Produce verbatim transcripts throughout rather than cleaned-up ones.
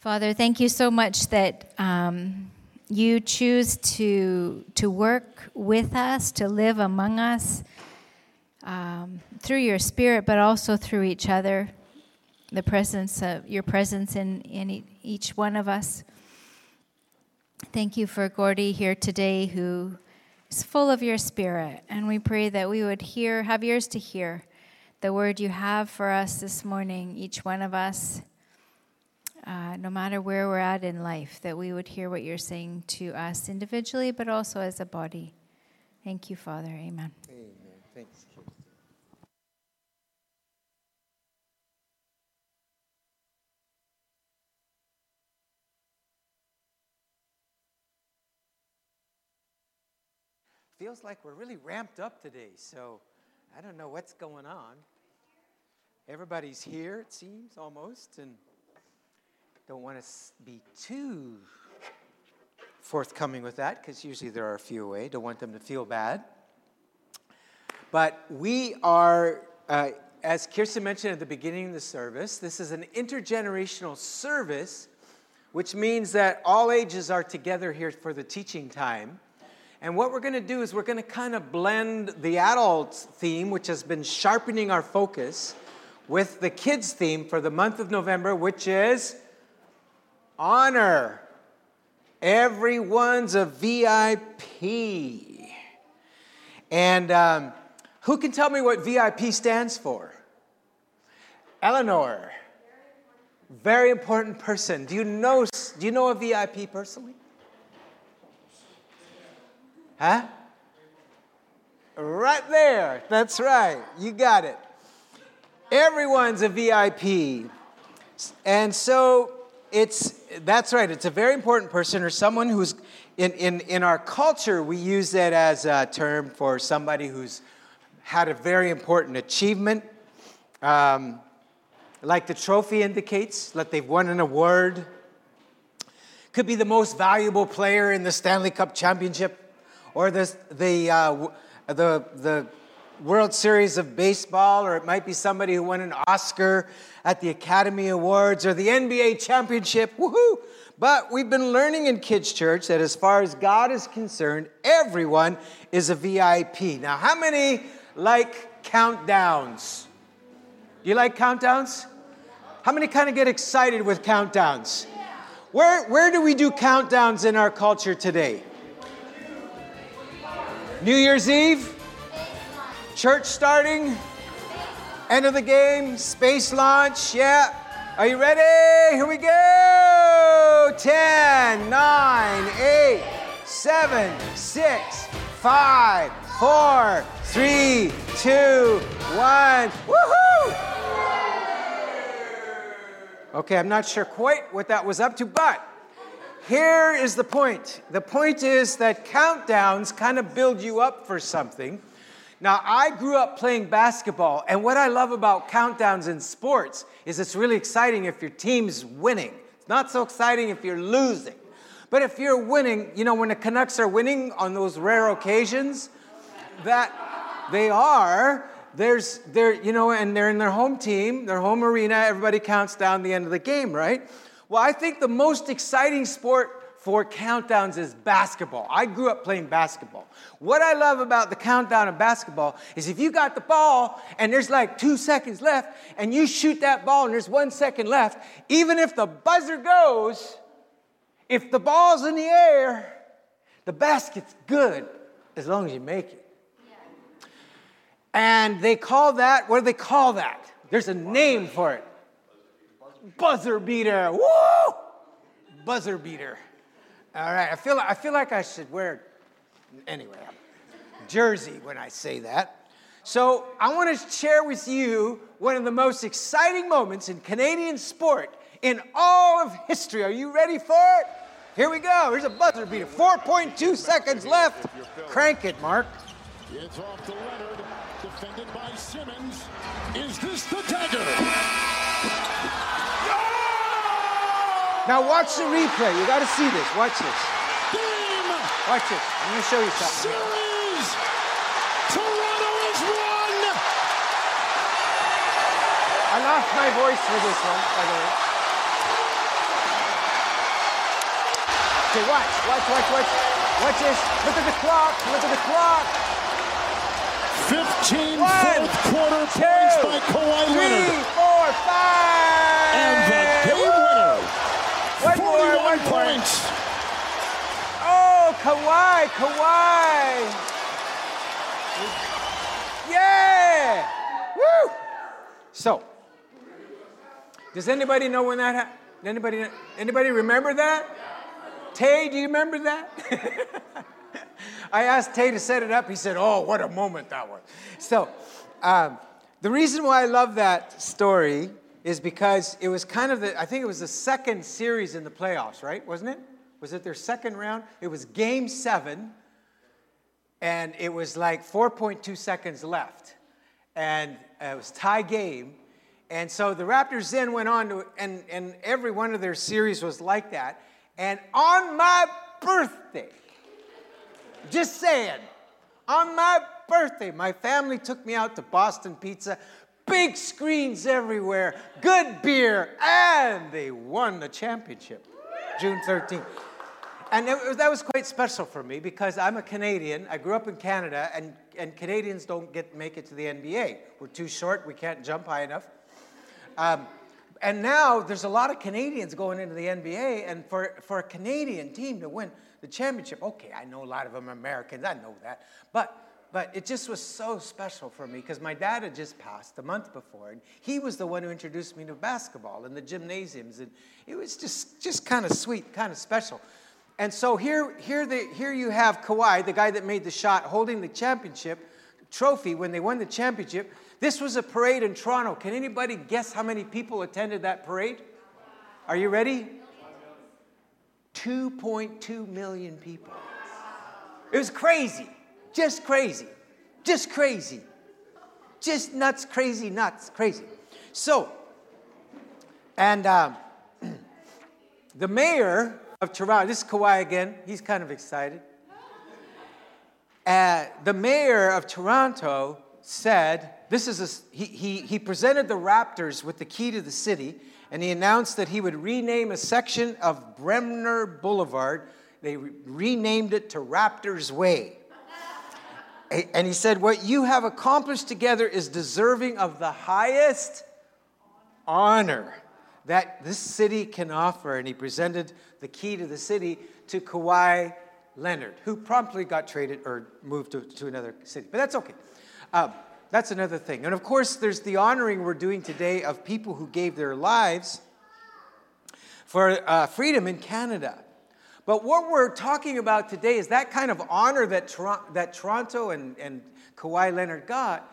Father, thank you so much that um, you choose to to work with us, to live among us um, through your Spirit, but also through each other, the presence of your presence in, in each one of us. Thank you for Gordy here today, who is full of your Spirit, and we pray that we would hear, have ears to hear the word you have for us this morning, each one of us. Uh, no matter where we're at in life, that we would hear what you're saying to us individually, but also as a body. Thank you, Father. Amen. Amen. Thanks, Kirsten. Feels like we're really ramped up today, so I don't know what's going on. Everybody's here, it seems, almost, and don't want to be too forthcoming with that, because usually there are a few away. Don't want them to feel bad. But we are, uh, as Kirsten mentioned at the beginning of the service, this is an intergenerational service, which means that all ages are together here for the teaching time. And what we're going to do is we're going to kind of blend the adult theme, which has been sharpening our focus, with the kids theme for the month of November, which is honor. Everyone's a V I P. And um, who can tell me what V I P stands for? Eleanor. Very important person. Do you know, do you know a V I P personally? Huh? Right there. That's right. You got it. Everyone's a V I P. And so It's that's right. It's a very important person, or someone who's in, in, in our culture. We use it as a term for somebody who's had a very important achievement, um, like the trophy indicates, like they've won an award. Could be the most valuable player in the Stanley Cup championship, or the the uh, the the World Series of baseball, or it might be somebody who won an Oscar at the Academy Awards or the N B A Championship. Woohoo! But we've been learning in Kids Church that as far as God is concerned, everyone is a V I P. Now, how many like countdowns? Do you like countdowns? How many kind of get excited with countdowns? Where, where do we do countdowns in our culture today? New Year's Eve? Church starting, end of the game, space launch, yeah. Are you ready? Here we go. ten, nine, eight, seven, six, five, four, three, two, one. Woohoo! Okay, I'm not sure quite what that was up to, but here is the point. The point is that countdowns kind of build you up for something. Now, I grew up playing basketball, and what I love about countdowns in sports is it's really exciting if your team's winning. It's not so exciting if you're losing. But if you're winning, you know, when the Canucks are winning on those rare occasions that they are, there's, they're, you know, and they're in their home team, their home arena, everybody counts down the end of the game, right? Well, I think the most exciting sport for countdowns is basketball. I grew up playing basketball. What I love about the countdown of basketball is if you got the ball and there's like two seconds left and you shoot that ball and there's one second left, even if the buzzer goes, if the ball's in the air, the basket's good as long as you make it. Yeah. And they call that, what do they call that? There's a name for it. Buzzer beater. Woo! Buzzer beater. All right, I feel I feel like I should wear, anyway, jersey when I say that. So I want to share with you one of the most exciting moments in Canadian sport in all of history. Are you ready for it? Here we go. Here's a buzzer beater. four point two seconds left. Crank it, Mark. It's off to Leonard, defended by Simmons. Is this the dagger? Now watch the replay. You got to see this. Watch this. Game. Watch this. I'm going to show you something. Series. Toronto is won. I lost my voice for this one, by the way. Okay, watch, watch, watch, watch. Watch this. Look at the clock. Look at the clock. fifteen One, fourth quarter two, points by Kawhi three, Leonard. four, five. And the game winner. One forty-one more, one points. More. Oh, Kawhi, Kawhi. Yeah. Woo. So, does anybody know when that happened? Anybody, anybody remember that? Tay, do you remember that? I asked Tay to set it up. He said, oh, what a moment that was. So um, the reason why I love that story is because it was kind of the, I think it was the second series in the playoffs, right? Wasn't it? Was it their second round? It was game seven, and it was like four point two seconds left. And it was tie game. And so the Raptors then went on to, and, and every one of their series was like that. And on my birthday, just saying, on my birthday, my family took me out to Boston Pizza, big screens everywhere, good beer, and they won the championship, June thirteenth. And it was, that was quite special for me because I'm a Canadian. I grew up in Canada, and, and Canadians don't get make it to the N B A. We're too short. We can't jump high enough. Um, and now there's a lot of Canadians going into the N B A, and for, for a Canadian team to win the championship, okay, I know a lot of them are Americans. I know that. But but it just was so special for me because my dad had just passed the month before, and he was the one who introduced me to basketball and the gymnasiums, and it was just, just kind of sweet, kind of special. And so here, here, the, here you have Kawhi, the guy that made the shot, holding the championship trophy when they won the championship. This was a parade in Toronto. Can anybody guess how many people attended that parade? Are you ready? two point two million people. It was crazy. Just crazy. Just crazy. Just nuts, crazy, nuts, crazy. So, and um, the mayor of Toronto. This is Kawhi again. He's kind of excited. Uh, the mayor of Toronto said, "This is a, he, he he presented the Raptors with the key to the city, and he announced that he would rename a section of Bremner Boulevard. They re- renamed it to Raptors Way. And he said, "What you have accomplished together is deserving of the highest honor that this city can offer." And he presented the key to the city to Kawhi Leonard, who promptly got traded or moved to, to another city. But that's okay. Um, that's another thing. And of course, there's the honoring we're doing today of people who gave their lives for uh, freedom in Canada. But what we're talking about today is that kind of honor that, Tor- that Toronto and, and Kawhi Leonard got.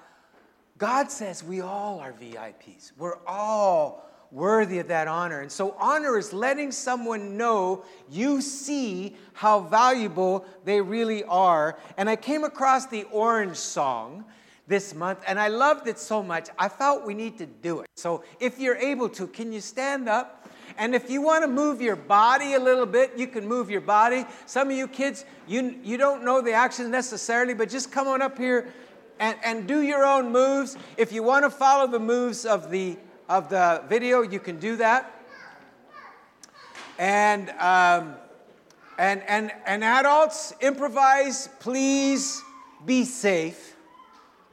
God says we all are V I Ps. We're all worthy of that honor. And so honor is letting someone know you see how valuable they really are. And I came across the Orange song this month, and I loved it so much, I felt we need to do it. So if you're able to, can you stand up? And if you want to move your body a little bit, you can move your body. Some of you kids, you, you don't know the actions necessarily, but just come on up here and, and do your own moves. If you want to follow the moves of the of the video, you can do that. And um, and and and adults, improvise, please be safe.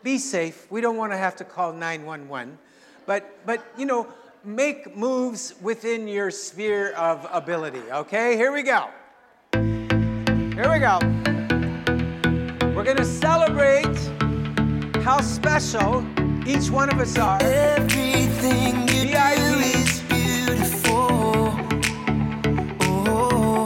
Be safe. We don't want to have to call nine one one. But but you know, make moves within your sphere of ability. Okay, here we go. Here we go. We're gonna celebrate how special each one of us are. Everything you do is beautiful. Oh,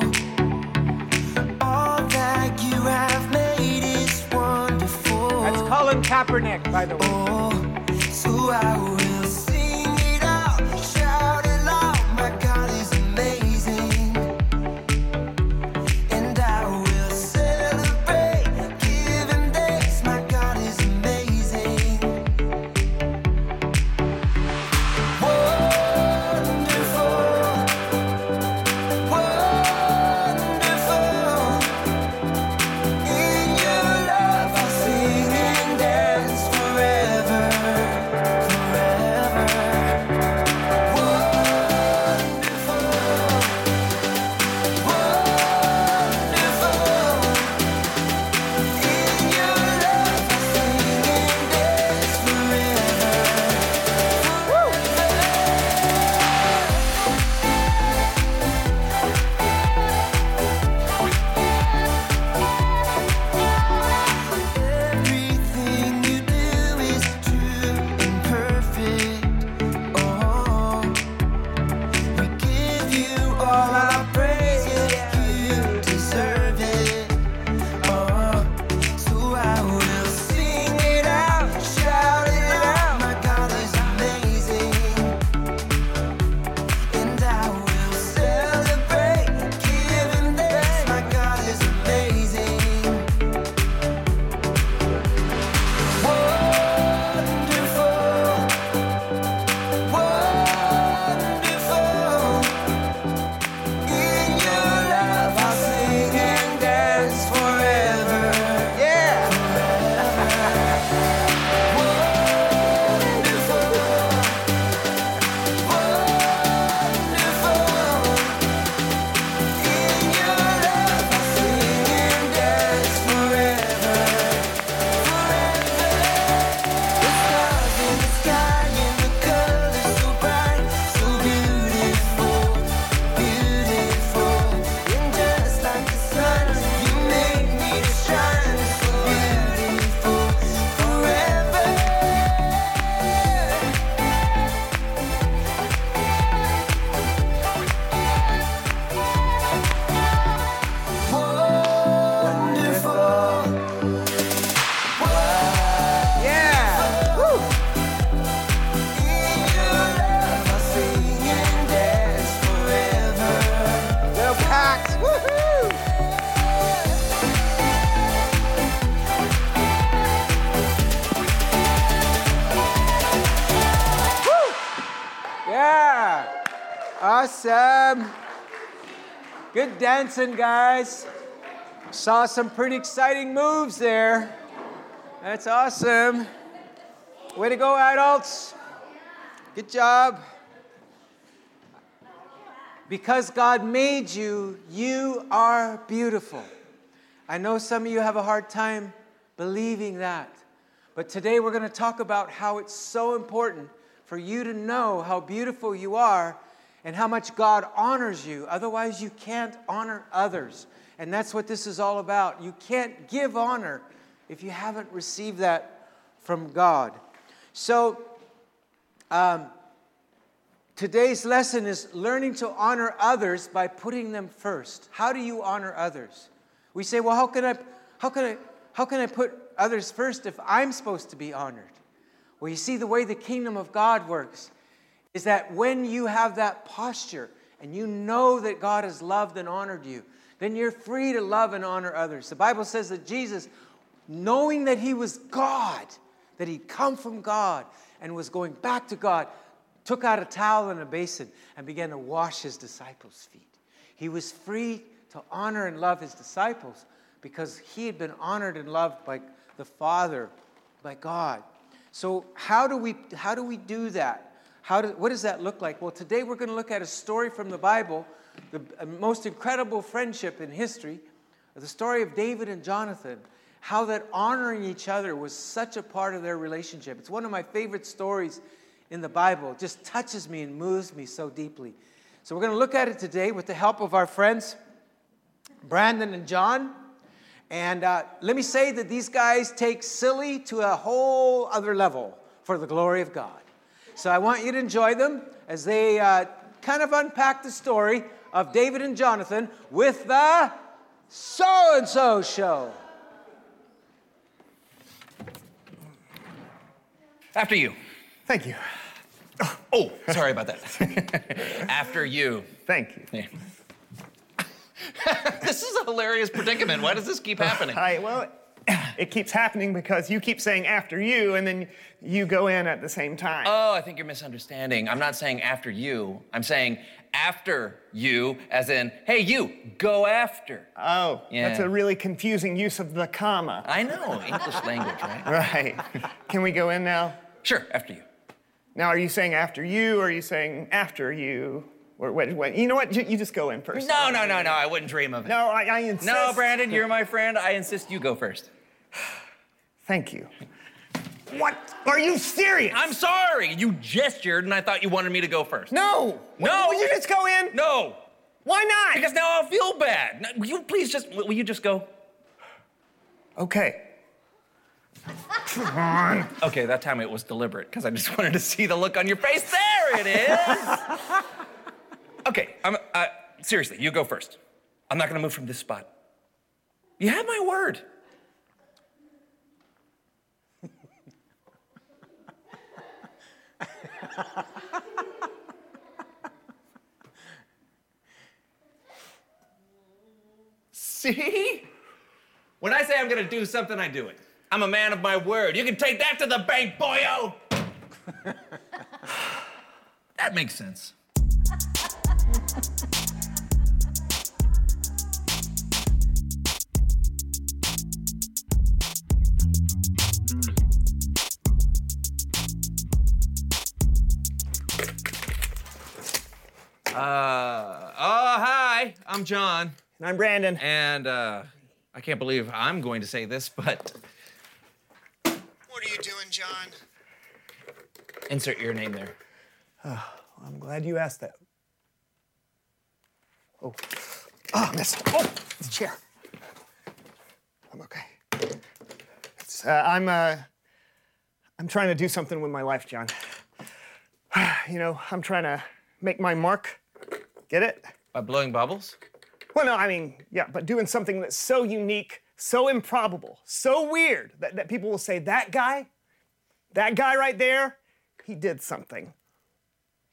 all that you have made is wonderful. That's Colin Kaepernick, by the way. Oh, so I will sing it out, shout it loud. My God is amazing. And I will celebrate, give him thanks. My God is amazing. Forever, forever. Awesome. Good dancing, guys. Saw some pretty exciting moves there. That's awesome. Way to go, adults. Good job. Because God made you, you are beautiful. I know some of you have a hard time believing that. But today we're going to talk about how it's so important for you to know how beautiful you are and how much God honors you. Otherwise, you can't honor others. And that's what this is all about. You can't give honor if you haven't received that from God. So, um, today's lesson is learning to honor others by putting them first. How do you honor others? We say, well, how can I, how can I, how can I put others first if I'm supposed to be honored? Well, you see, the way the kingdom of God works is that when you have that posture and you know that God has loved and honored you, then you're free to love and honor others. The Bible says that Jesus, knowing that he was God, that he'd come from God and was going back to God, took out a towel and a basin and began to wash his disciples' feet. He was free to honor and love his disciples because he had been honored and loved by the Father, by God. So how do we, how do we do that? How do, what does that look like? Well, today we're going to look at a story from the Bible, the most incredible friendship in history, the story of David and Jonathan, how that honoring each other was such a part of their relationship. It's one of my favorite stories in the Bible. It just touches me and moves me so deeply. So we're going to look at it today with the help of our friends, Brandon and John. And uh, let me say that these guys take silly to a whole other level for the glory of God. So I want you to enjoy them as they uh, kind of unpack the story of David and Jonathan with the So-and-So Show. After you. Thank you. Oh, sorry about that. After you. Thank you. Yeah. This is a hilarious predicament. Why does this keep happening? I, well, it keeps happening because you keep saying after you, and then you go in at the same time. Oh, I think you're misunderstanding. I'm not saying after you. I'm saying after you, as in, hey, you, go after. Oh, yeah. That's a really confusing use of the comma. I know, English language, right? Right. Can we go in now? Sure, after you. Now, are you saying after you, or are you saying after you? Or what, what, you know what? You, you just go in first. No, no, no, no. I wouldn't dream of it. No, I, I insist. No, Brandon, you're my friend. I insist you go first. Thank you. What? Are you serious? I'm sorry. You gestured, and I thought you wanted me to go first. No. No. Will you just go in? No. Why not? Because now I'll feel bad. Will you please just, will you just go? Okay. Come on. Okay, that time it was deliberate, because I just wanted to see the look on your face. There it is. Okay, I'm, I, seriously, you go first. I'm not going to move from this spot. You have my word. See? When I say I'm going to do something, I do it. I'm a man of my word. You can take that to the bank, boyo! That makes sense. Uh, oh, hi, I'm John. And I'm Brandon. And uh, I can't believe I'm going to say this, but... What are you doing, John? Insert your name there. Oh, I'm glad you asked that. Oh, oh, missed. Oh, it's a chair. I'm okay. It's, uh, I'm, uh, I'm trying to do something with my life, John. You know, I'm trying to make my mark. Get it? By blowing bubbles? Well, no, I mean, yeah, but doing something that's so unique, so improbable, so weird that, that people will say, that guy, that guy right there, he did something.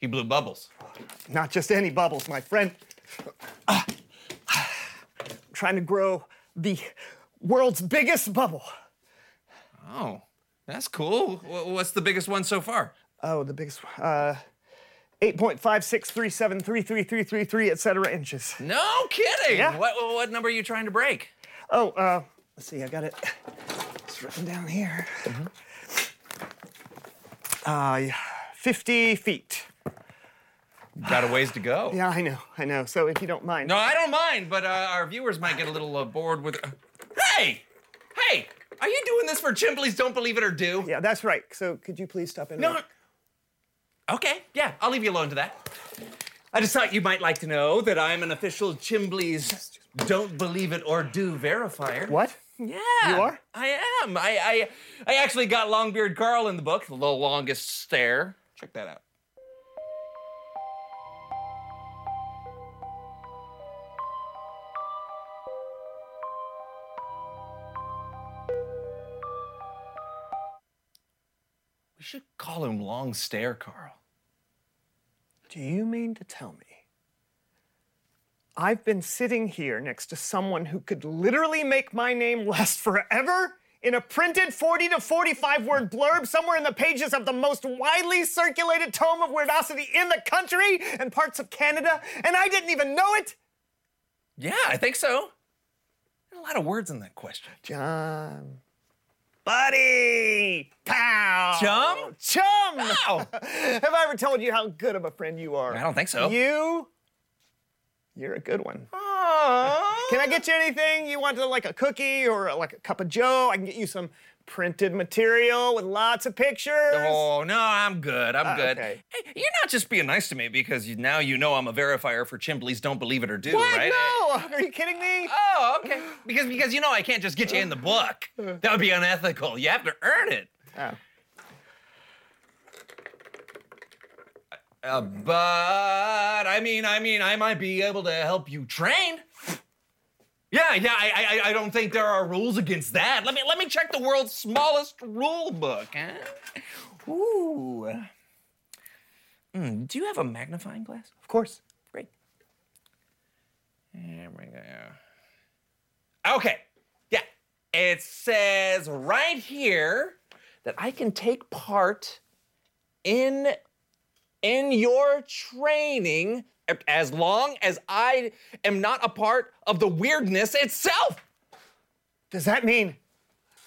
He blew bubbles. Not just any bubbles, my friend. Uh, I'm trying to grow the world's biggest bubble. Oh, that's cool. What's the biggest one so far? Oh, the biggest one. Uh, eight point five six three seven three three three three, et cetera, inches. No kidding! Yeah. What, what number are you trying to break? Oh, uh, let's see, I got it. It's written down here. Mm-hmm. Uh, yeah, fifty feet. Got a ways to go. Yeah, I know, I know. So if you don't mind. No, I don't mind, but uh, our viewers might get a little uh, bored with... Hey! Hey! Are you doing this for Chimbley's Don't Believe It or Do? Yeah, that's right. So could you please stop in? No. Okay, yeah, I'll leave you alone to that. I just thought you might like to know that I'm an official Chimbley's Don't Believe It or Do verifier. What? Yeah. You are? I am. I I, I actually got Longbeard Carl in the book, The Longest Stare. Check that out. We should call him Long Stare Carl. Do you mean to tell me I've been sitting here next to someone who could literally make my name last forever in a printed forty to forty-five word blurb somewhere in the pages of the most widely circulated tome of weirdosity in the country and parts of Canada, and I didn't even know it? Yeah, I think so. There are a lot of words in that question. John. Buddy! Pow! Chum? Chum! Pow! Have I ever told you how good of a friend you are? I don't think so. You? You're a good one. Aww. Can I get you anything? You want like a cookie or like a cup of joe? I can get you some printed material with lots of pictures. Oh, no, I'm good. I'm uh, good. Okay. Hey, you're not just being nice to me because you, now you know I'm a verifier for Chimbley's Don't Believe It or Do, what? Right? What? No! Are you kidding me? Oh, okay. Because, because you know I can't just get you in the book. That would be unethical. You have to earn it. Oh. Uh, but, I mean, I mean, I might be able to help you train. Yeah, yeah, I, I I don't think there are rules against that. Let me let me check the world's smallest rule book. Huh? Ooh. Mm, do you have a magnifying glass? Of course. Great. There we go. Okay. Yeah. It says right here that I can take part in in your training. As long as I am not a part of the weirdness itself. Does that mean?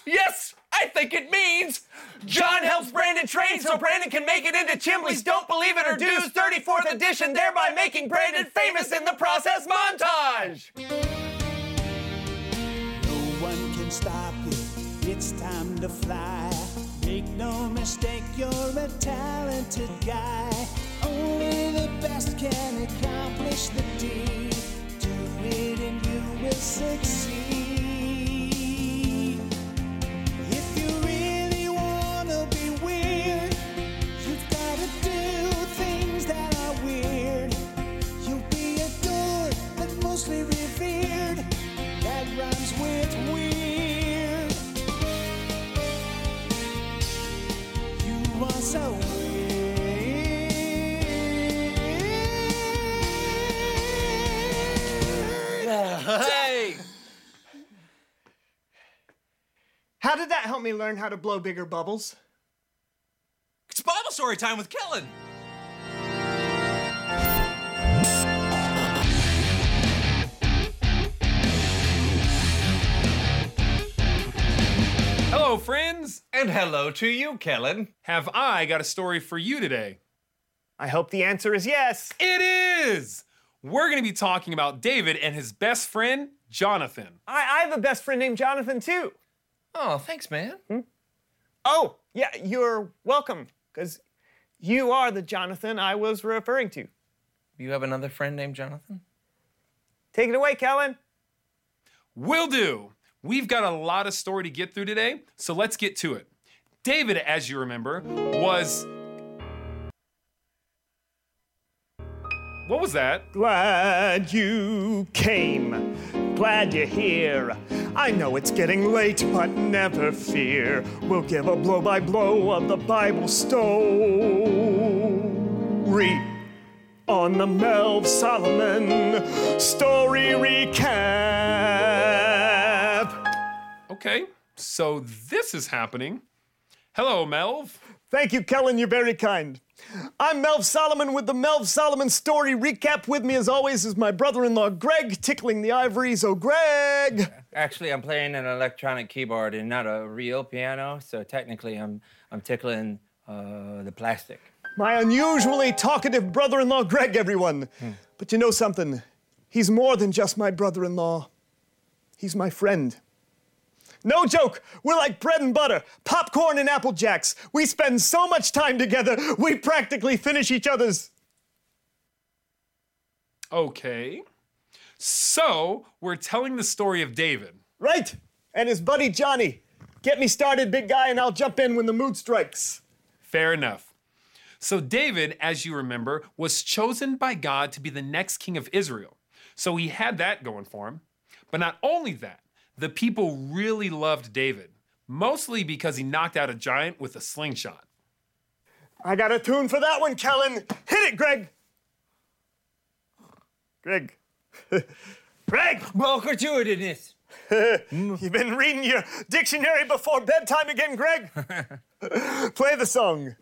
Yes, I think it means John helps Brandon train so Brandon can make it into Chimbley's Don't Believe It or Do's thirty-fourth edition, thereby making Brandon famous in the process montage. No one can stop you. It's time to fly. Make no mistake, you're a talented guy. Only the best can accomplish the deed. Do it and you will succeed. If you really want to be weird, you've got to do things that are weird. You'll be adored mostly revered. That rhymes with weird. You are so weird. Hey! How did that help me learn how to blow bigger bubbles? It's Bible story time with Kellen! Hello, friends, and hello to you, Kellen. Have I got a story for you today? I hope the answer is yes. It is! We're gonna be talking about David and his best friend, Jonathan. I, I have a best friend named Jonathan, too. Oh, thanks, man. Hmm? Oh, yeah, you're welcome, because you are the Jonathan I was referring to. You have another friend named Jonathan? Take it away, Kellen. Will do. We've got a lot of story to get through today, so let's get to it. David, as you remember, was... What was that? Glad you came. Glad you're here. I know it's getting late, but never fear. We'll give a blow-by-blow of the Bible story on the Melv Solomon Story Recap. Okay, so this is happening. Hello, Melv. Thank you, Kellen, you're very kind. I'm Melv Solomon with the Melv Solomon Story Recap. With me, as always, is my brother-in-law, Greg, tickling the ivories. Oh, Greg! Actually, I'm playing an electronic keyboard and not a real piano, so technically I'm, I'm tickling uh, the plastic. My unusually talkative brother-in-law, Greg, everyone. Hmm. But you know something? He's more than just my brother-in-law. He's my friend. No joke, we're like bread and butter, popcorn and Apple Jacks. We spend so much time together, we practically finish each other's. Okay. So, we're telling the story of David. Right, and his buddy Johnny. Get me started, big guy, and I'll jump in when the mood strikes. Fair enough. So David, as you remember, was chosen by God to be the next king of Israel. So he had that going for him. But not only that, the people really loved David, mostly because he knocked out a giant with a slingshot. I got a tune for that one, Kellen. Hit it, Greg. Greg. Greg! Well, gratuitous. You've been reading your dictionary before bedtime again, Greg. Play the song.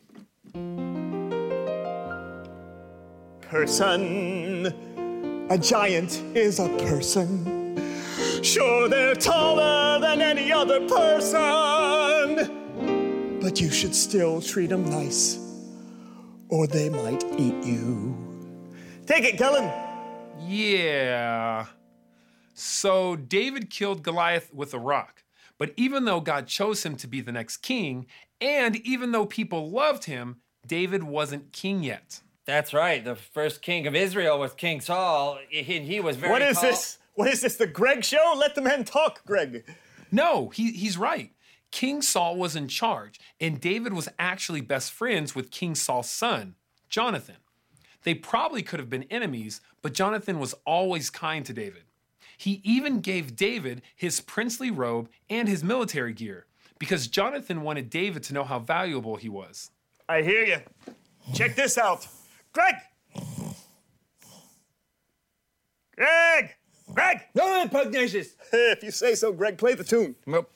Person. A giant is a person. Sure, they're taller than any other person, but you should still treat them nice, or they might eat you. Take it, Kellen. Yeah. So David killed Goliath with a rock, but even though God chose him to be the next king, and even though people loved him, David wasn't king yet. That's right. The first king of Israel was King Saul, and he was very tall. What is this? What is this, the Greg show? Let the man talk, Greg. No, he, he's right. King Saul was in charge, and David was actually best friends with King Saul's son, Jonathan. They probably could have been enemies, but Jonathan was always kind to David. He even gave David his princely robe and his military gear, because Jonathan wanted David to know how valuable he was. I hear you. Check this out. Greg! Greg! Greg! No, no, pugnacious! If you say so, Greg, play the tune. Nope.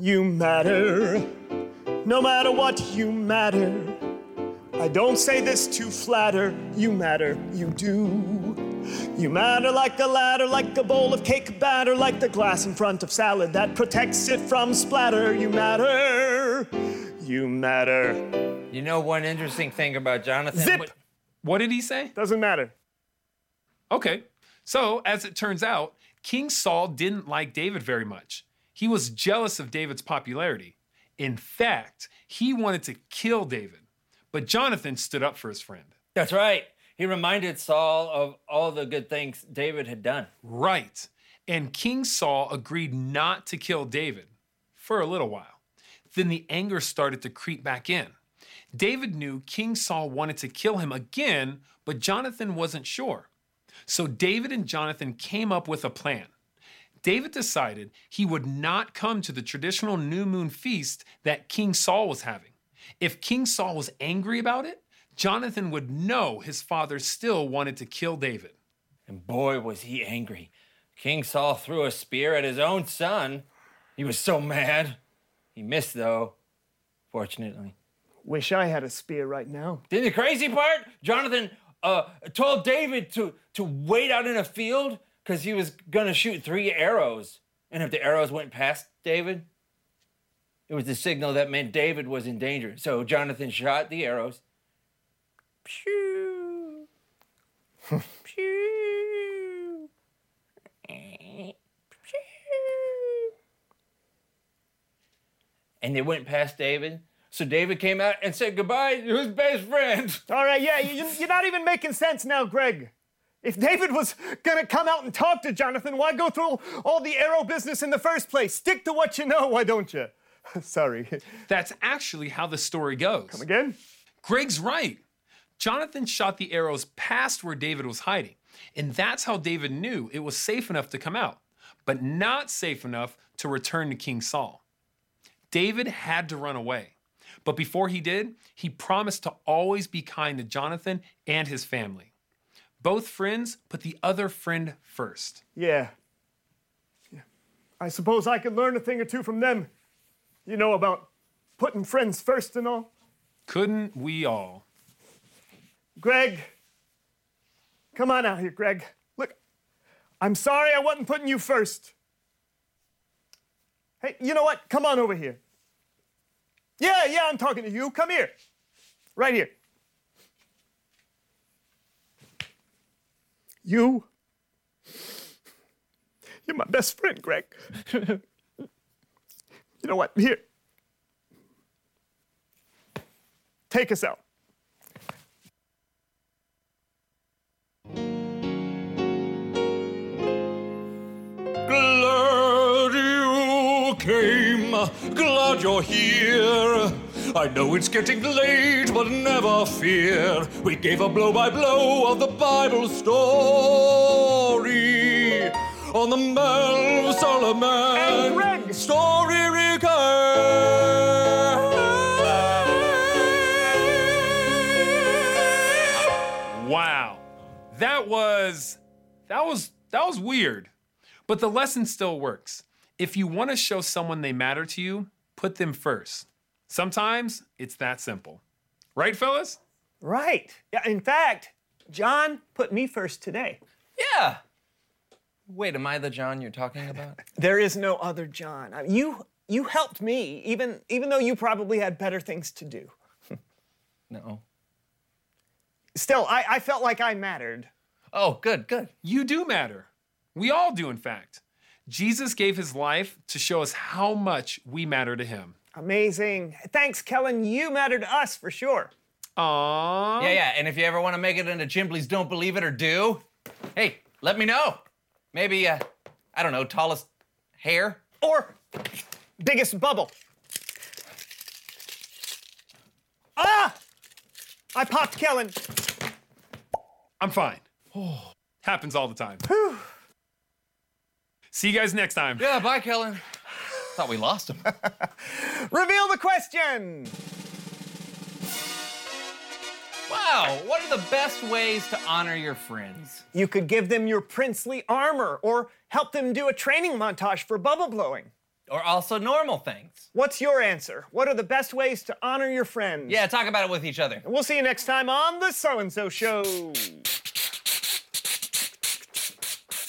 You matter. No matter what, you matter. I don't say this to flatter. You matter, you do. You matter like a ladder, like a bowl of cake batter, like the glass in front of salad that protects it from splatter. You matter. You matter. You know one interesting thing about Jonathan? Zip! What, what did he say? Doesn't matter. Okay, so as it turns out, King Saul didn't like David very much. He was jealous of David's popularity. In fact, he wanted to kill David, but Jonathan stood up for his friend. That's right. He reminded Saul of all the good things David had done. Right, and King Saul agreed not to kill David for a little while. Then the anger started to creep back in. David knew King Saul wanted to kill him again, but Jonathan wasn't sure. So David and Jonathan came up with a plan. David decided he would not come to the traditional new moon feast that King Saul was having. If King Saul was angry about it, Jonathan would know his father still wanted to kill David. And boy, was he angry. King Saul threw a spear at his own son. He was so mad. He missed, though, fortunately. Wish I had a spear right now. Then the crazy part, Jonathan uh, told David to, to wait out in a field because he was going to shoot three arrows. And if the arrows went past David, it was the signal that meant David was in danger. So Jonathan shot the arrows. Pew. Pew. Pew. And they went past David. So David came out and said goodbye to his best friend. All right, yeah, you, you're not even making sense now, Greg. If David was gonna come out and talk to Jonathan, why go through all the arrow business in the first place? Stick to what you know, why don't you? Sorry. That's actually how the story goes. Come again? Greg's right. Jonathan shot the arrows past where David was hiding, and that's how David knew it was safe enough to come out, but not safe enough to return to King Saul. David had to run away, but before he did, he promised to always be kind to Jonathan and his family. Both friends put the other friend first. Yeah. yeah. I suppose I could learn a thing or two from them. You know, about putting friends first and all. Couldn't we all? Greg, come on out here, Greg. Look, I'm sorry I wasn't putting you first. Hey, you know what? Come on over here. Yeah, yeah, I'm talking to you. Come here. Right here. You, you're my best friend, Greg. You know what? Here. Take us out. Came. Glad you're here. I know it's getting late, but never fear. We gave a blow-by-blow of the Bible story on the Melv Solomon story recap. Wow, that was that was that was weird, but the lesson still works. If you want to show someone they matter to you, put them first. Sometimes it's that simple. Right, fellas? Right. Yeah, in fact, John put me first today. Yeah. Wait, am I the John you're talking about? There is no other John. I mean, you you helped me, even, even though you probably had better things to do. No. Still, I, I felt like I mattered. Oh, good, good. You do matter. We all do, in fact. Jesus gave his life to show us how much we matter to him. Amazing. Thanks, Kellen. You matter to us for sure. Aww. Yeah, yeah. And if you ever want to make it into Chimbley's Don't Believe It or Do, hey, let me know. Maybe, uh, I don't know, tallest hair? Or biggest bubble. Ah! I popped Kellen. I'm fine. Oh, happens all the time. Whew. See you guys next time. Yeah, bye, Kellen. Thought we lost him. Reveal the question. Wow, what are the best ways to honor your friends? You could give them your princely armor or help them do a training montage for bubble blowing. Or also normal things. What's your answer? What are the best ways to honor your friends? Yeah, talk about it with each other. And we'll see you next time on The So-and-So Show.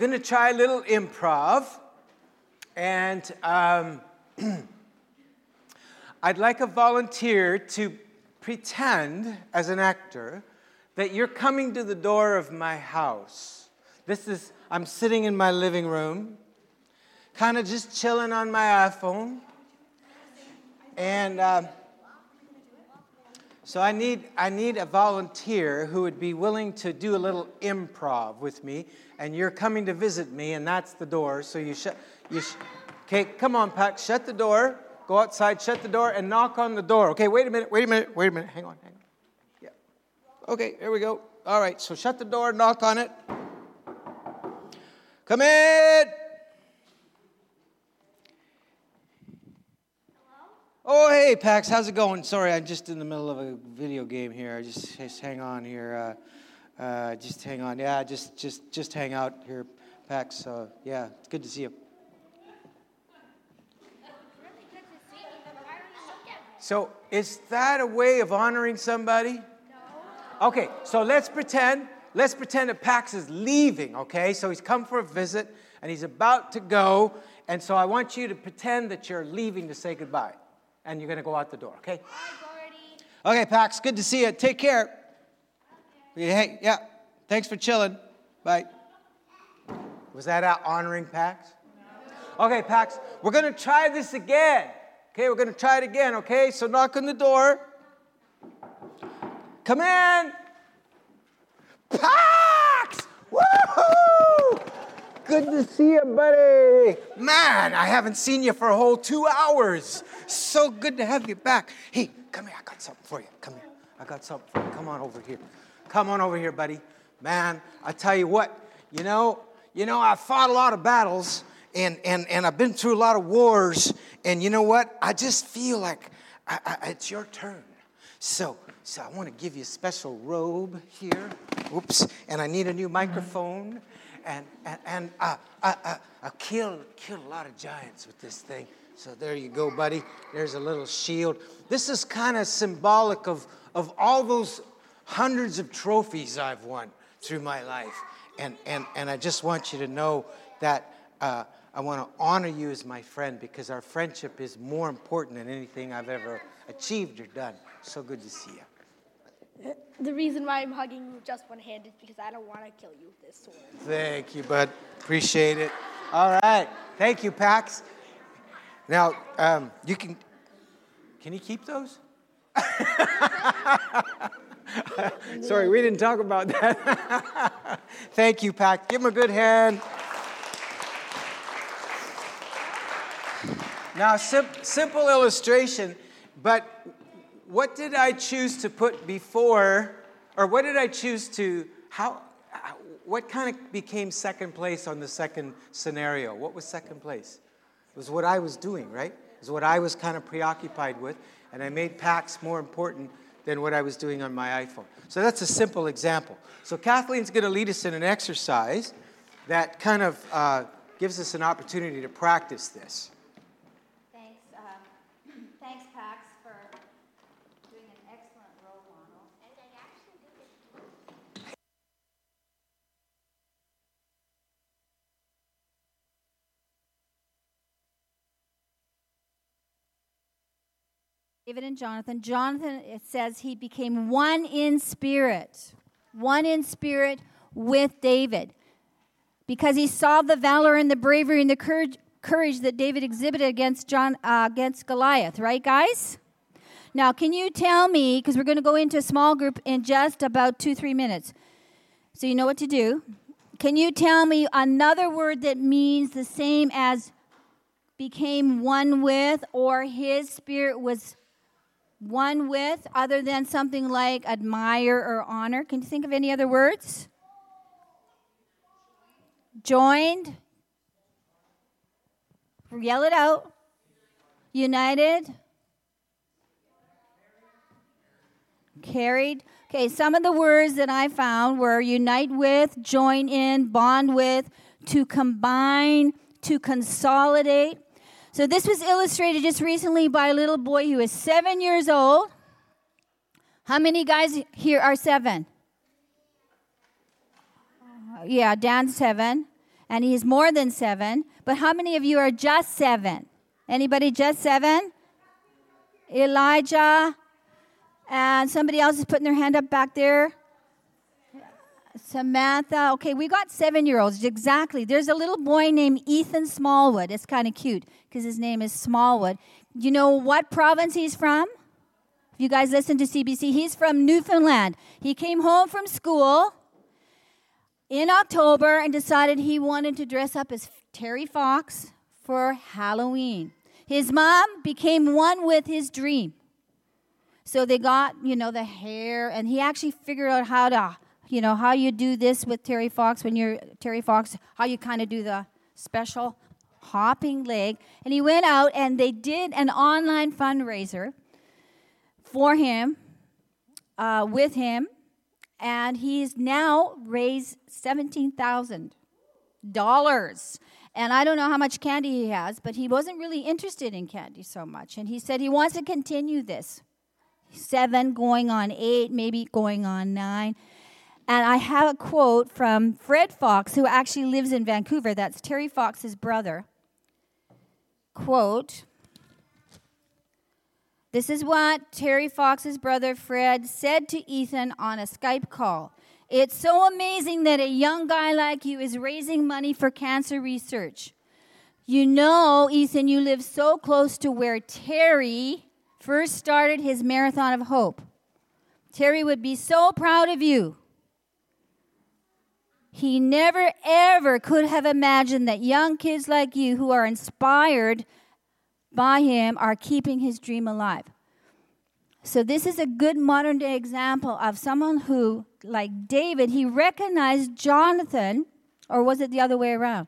Going to try a little improv, and um, I'd like a volunteer to pretend, as an actor, that you're coming to the door of my house. This is, I'm sitting in my living room, kind of just chilling on my iPhone, and um, so I need I need a volunteer who would be willing to do a little improv with me. And you're coming to visit me, and that's the door. So you shut. You sh- okay, come on, Pax. Shut the door. Go outside. Shut the door and knock on the door. Okay, wait a minute. Wait a minute. Wait a minute. Hang on. Hang on. Yeah. Okay. Here we go. All right. So shut the door. Knock on it. Come in. Oh, hey, Pax, how's it going? Sorry, I'm just in the middle of a video game here. Just, just hang on here. Uh, uh, just hang on. Yeah, just just, just hang out here, Pax. Uh, yeah, it's good to see you. So is that a way of honoring somebody? No. Okay, so let's pretend. Let's pretend that Pax is leaving, okay? So he's come for a visit, and he's about to go. And so I want you to pretend that you're leaving to say goodbye. And you're going to go out the door, okay? Hi, Gordy. Okay, Pax, good to see you. Take care. Okay. Hey, yeah, thanks for chilling. Bye. Was that out honoring Pax? No. Okay, Pax, we're going to try this again. Okay, we're going to try it again, okay? So knock on the door. Come in. Pax! Woohoo! Good to see you, buddy. Man, I haven't seen you for a whole two hours. So good to have you back. Hey, come here. I got something for you. Come here. I got something for you. Come on over here. Come on over here, buddy. Man, I tell you what. You know, you know, I fought a lot of battles, and and and I've been through a lot of wars. And you know what? I just feel like I, I, it's your turn. So, so I want to give you a special robe here. Oops. And I need a new microphone. And and, and uh, I I I killed killed a lot of giants with this thing. So there you go, buddy. There's a little shield. This is kind of symbolic of, of all those hundreds of trophies I've won through my life. And and, and I just want you to know that uh, I want to honor you as my friend, because our friendship is more important than anything I've ever achieved or done. So good to see you. The reason why I'm hugging you with just one hand is because I don't want to kill you with this sword. Thank you, bud. Appreciate it. All right. Thank you, Pax. Now, um, you can, can you keep those? Sorry, we didn't talk about that. Thank you, Pax. Give him a good hand. Now, sim- simple illustration, but what did I choose to put before, or what did I choose to, how, what kind of became second place on the second scenario? What was second place? It was what I was doing, right? It was what I was kind of preoccupied with, and I made Pax more important than what I was doing on my iPhone. So that's a simple example. So Kathleen's going to lead us in an exercise that kind of uh, gives us an opportunity to practice this. Thanks, um, thanks, Pax, for doing an excellent role model. And I actually did it. David and Jonathan. Jonathan, it says he became one in spirit, one in spirit with David, because he saw the valor and the bravery and the courage, courage that David exhibited against John uh, against Goliath. Right, guys? Now, can you tell me, because we're going to go into a small group in just about two, three minutes, so you know what to do. Can you tell me another word that means the same as became one with, or his spirit was one with, other than something like admire or honor? Can you think of any other words? Joined. Yell it out. United. Carried. Okay, some of the words that I found were unite with, join in, bond with, to combine, to consolidate. So this was illustrated just recently by a little boy who is seven years old. How many guys here are seven? Yeah, Dan's seven. and he is more than seven. But how many of you are just seven? Anybody just seven? Elijah. And somebody else is putting their hand up back there. Samantha. Okay, we got seven-year-olds. Exactly. There's a little boy named Ethan Smallwood. It's kind of cute because his name is Smallwood. You know what province he's from? If you guys listen to C B C, he's from Newfoundland. He came home from school in October and decided he wanted to dress up as Terry Fox for Halloween. His mom became one with his dream. So they got, you know, the hair, and he actually figured out how to, you know, how you do this with Terry Fox when you're Terry Fox, how you kind of do the special hopping leg. And he went out, and they did an online fundraiser for him, uh, with him, and he's now raised seventeen thousand dollars. And I don't know how much candy he has, but he wasn't really interested in candy so much. And he said he wants to continue this. Seven going on eight, maybe going on nine. And I have a quote from Fred Fox, who actually lives in Vancouver. That's Terry Fox's brother. Quote, this is what Terry Fox's brother Fred said to Ethan on a Skype call. It's so amazing that a young guy like you is raising money for cancer research. You know, Ethan, you live so close to where Terry first started his marathon of hope. Terry would be so proud of you. He never, ever could have imagined that young kids like you who are inspired by him are keeping his dream alive. So this is a good modern-day example of someone who, like David, he recognized Jonathan, or was it the other way around?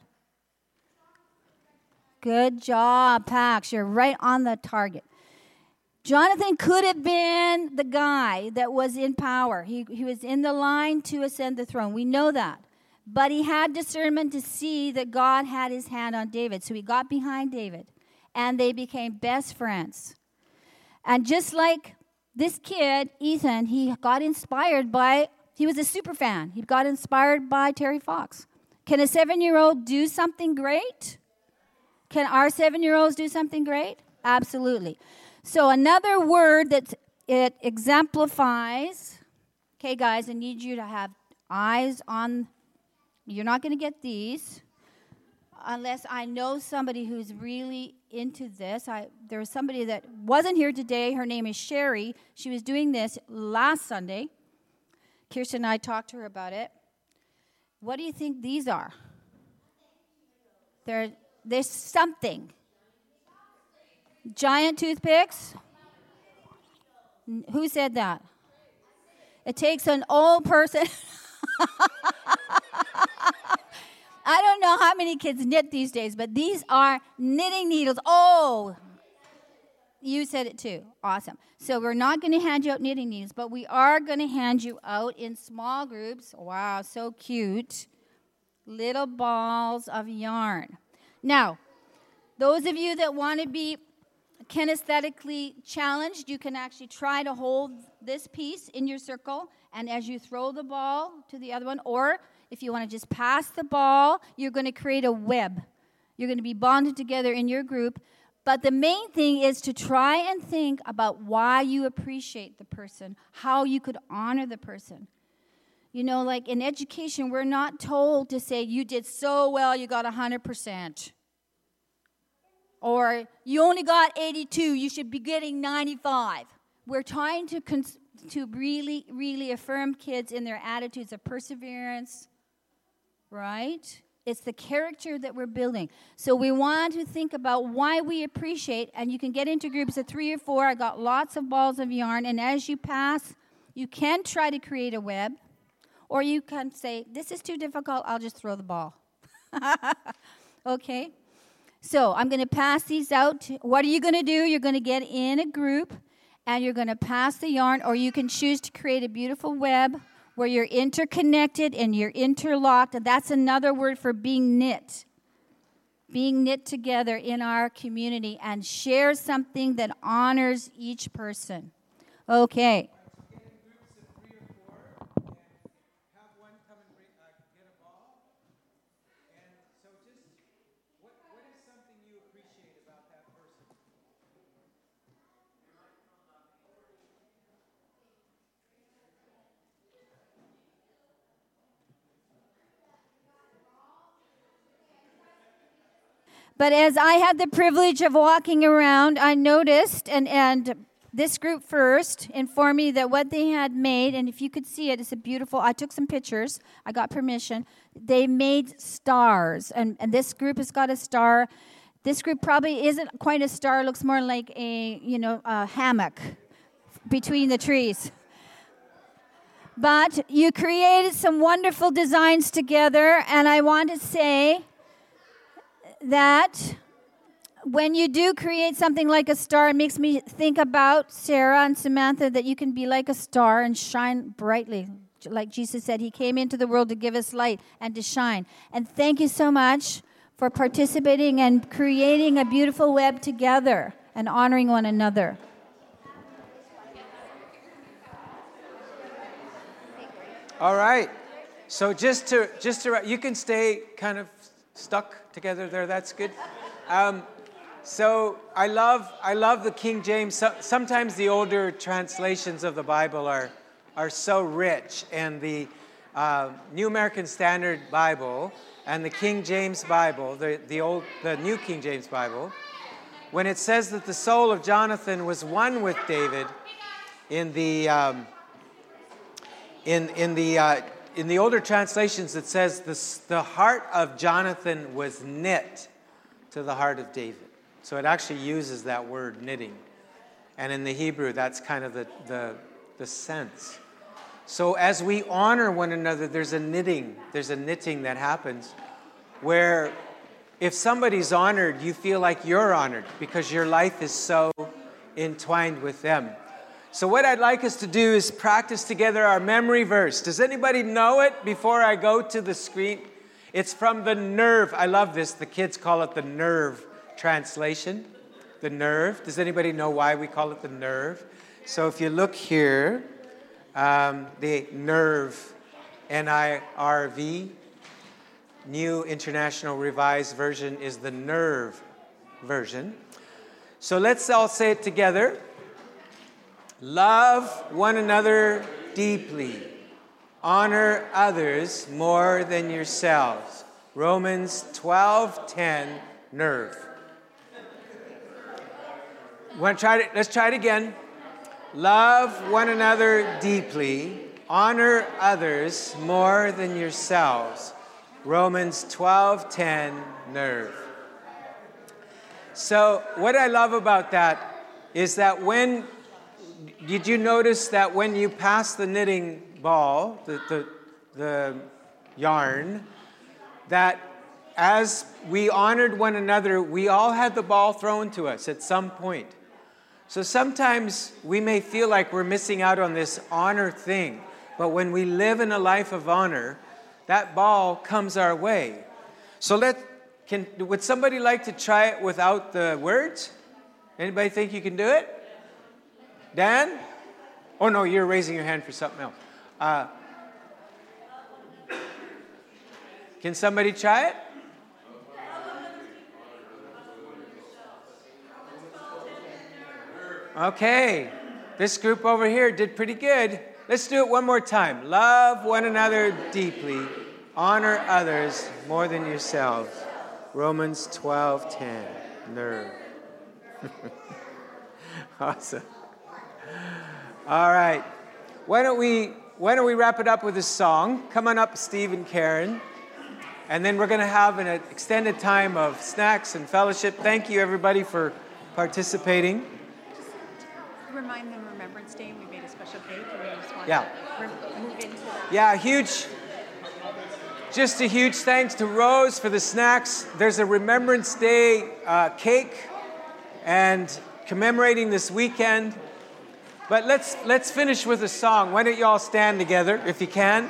Good job, Pax. You're right on the target. Jonathan could have been the guy that was in power. He, he was in the line to ascend the throne. We know that. But he had discernment to see that God had his hand on David. So he got behind David, and they became best friends. And just like this kid, Ethan, he got inspired by, he was a super fan. He got inspired by Terry Fox. Can a seven-year-old do something great? Can our seven-year-olds do something great? Absolutely. So another word that it exemplifies, okay, guys, I need you to have eyes on, you're not going to get these unless I know somebody who's really into this. I, there was somebody that wasn't here today. Her name is Sherry. She was doing this last Sunday. Kirsten and I talked to her about it. What do you think these are? They're, they're something. Giant toothpicks? Who said that? It takes an old person. I don't know how many kids knit these days, but these are knitting needles. Oh, you said it too. Awesome. So we're not going to hand you out knitting needles, but we are going to hand you out in small groups. Wow, so cute. Little balls of yarn. Now, those of you that want to be kinesthetically challenged, you can actually try to hold this piece in your circle, and as you throw the ball to the other one, or if you want to just pass the ball, you're going to create a web. You're going to be bonded together in your group, but the main thing is to try and think about why you appreciate the person, how you could honor the person. You know, like in education, we're not told to say, you did so well, you got one hundred percent. Or you only got eighty-two, you should be getting ninety-five. We're trying to cons- to really, really affirm kids in their attitudes of perseverance, right? It's the character that we're building. So we want to think about why we appreciate, and you can get into groups of three or four. I got lots of balls of yarn, and as you pass, you can try to create a web, or you can say, this is too difficult, I'll just throw the ball. Okay? So I'm going to pass these out. What are you going to do? You're going to get in a group, and you're going to pass the yarn, or you can choose to create a beautiful web where you're interconnected and you're interlocked. And that's another word for being knit, being knit together in our community and share something that honors each person. Okay. But as I had the privilege of walking around, I noticed, and, and this group first informed me that what they had made, and if you could see it, it's a beautiful, I took some pictures, I got permission, they made stars, and, and this group has got a star. This group probably isn't quite a star, looks more like a, you know, a hammock between the trees. But you created some wonderful designs together, and I want to say that when you do create something like a star, it makes me think about Sarah and Samantha, that you can be like a star and shine brightly. Like Jesus said, he came into the world to give us light and to shine. And thank you so much for participating and creating a beautiful web together and honoring one another. All right. So just to, just to, you can stay kind of stuck together there. That's good. Um, so I love, I love the King James. So, sometimes the older translations of the Bible are, are so rich, and the uh, New American Standard Bible and the King James Bible, the, the old, the New King James Bible, when it says that the soul of Jonathan was one with David in the, um, In in the uh, in the older translations, it says this, the heart of Jonathan was knit to the heart of David. So it actually uses that word knitting, and in the Hebrew, that's kind of the the, the sense. So as we honor one another, there's a knitting, there's a knitting that happens, where if somebody's honored, you feel like you're honored because your life is so entwined with them. So what I'd like us to do is practice together our memory verse. Does anybody know it before I go to the screen? It's from the N E R V. I love this. The kids call it the N E R V translation. The N E R V. Does anybody know why we call it the N E R V? So if you look here, um, the N E R V, N I R V, New International Revised Version is the N E R V version. So let's all say it together. Love one another deeply. Honor others more than yourselves. Romans twelve ten, N E R V. Want to try it? Let's try it again. Love one another deeply. Honor others more than yourselves. Romans twelve ten, N E R V. So what I love about that is that when... Did you notice that when you pass the knitting ball, the, the the yarn, that as we honored one another, we all had the ball thrown to us at some point. So sometimes we may feel like we're missing out on this honor thing, but when we live in a life of honor, that ball comes our way. So let can would somebody like to try it without the words? Anybody think you can do it? Dan? Oh, no, you're raising your hand for something else. Uh, can somebody try it? Okay. This group over here did pretty good. Let's do it one more time. Love one another deeply. Honor others more than yourselves. Romans twelve ten. N E R V. Awesome. All right, why don't we why don't we wrap it up with a song? Come on up, Steve and Karen, and then we're going to have an extended time of snacks and fellowship. Thank you, everybody, for participating. Just remind them Remembrance Day. We made a special cake. And we just want yeah. To move into that. Yeah, huge. Just a huge thanks to Rose for the snacks. There's a Remembrance Day uh, cake, and commemorating this weekend. But let's let's finish with a song. Why don't you all stand together if you can?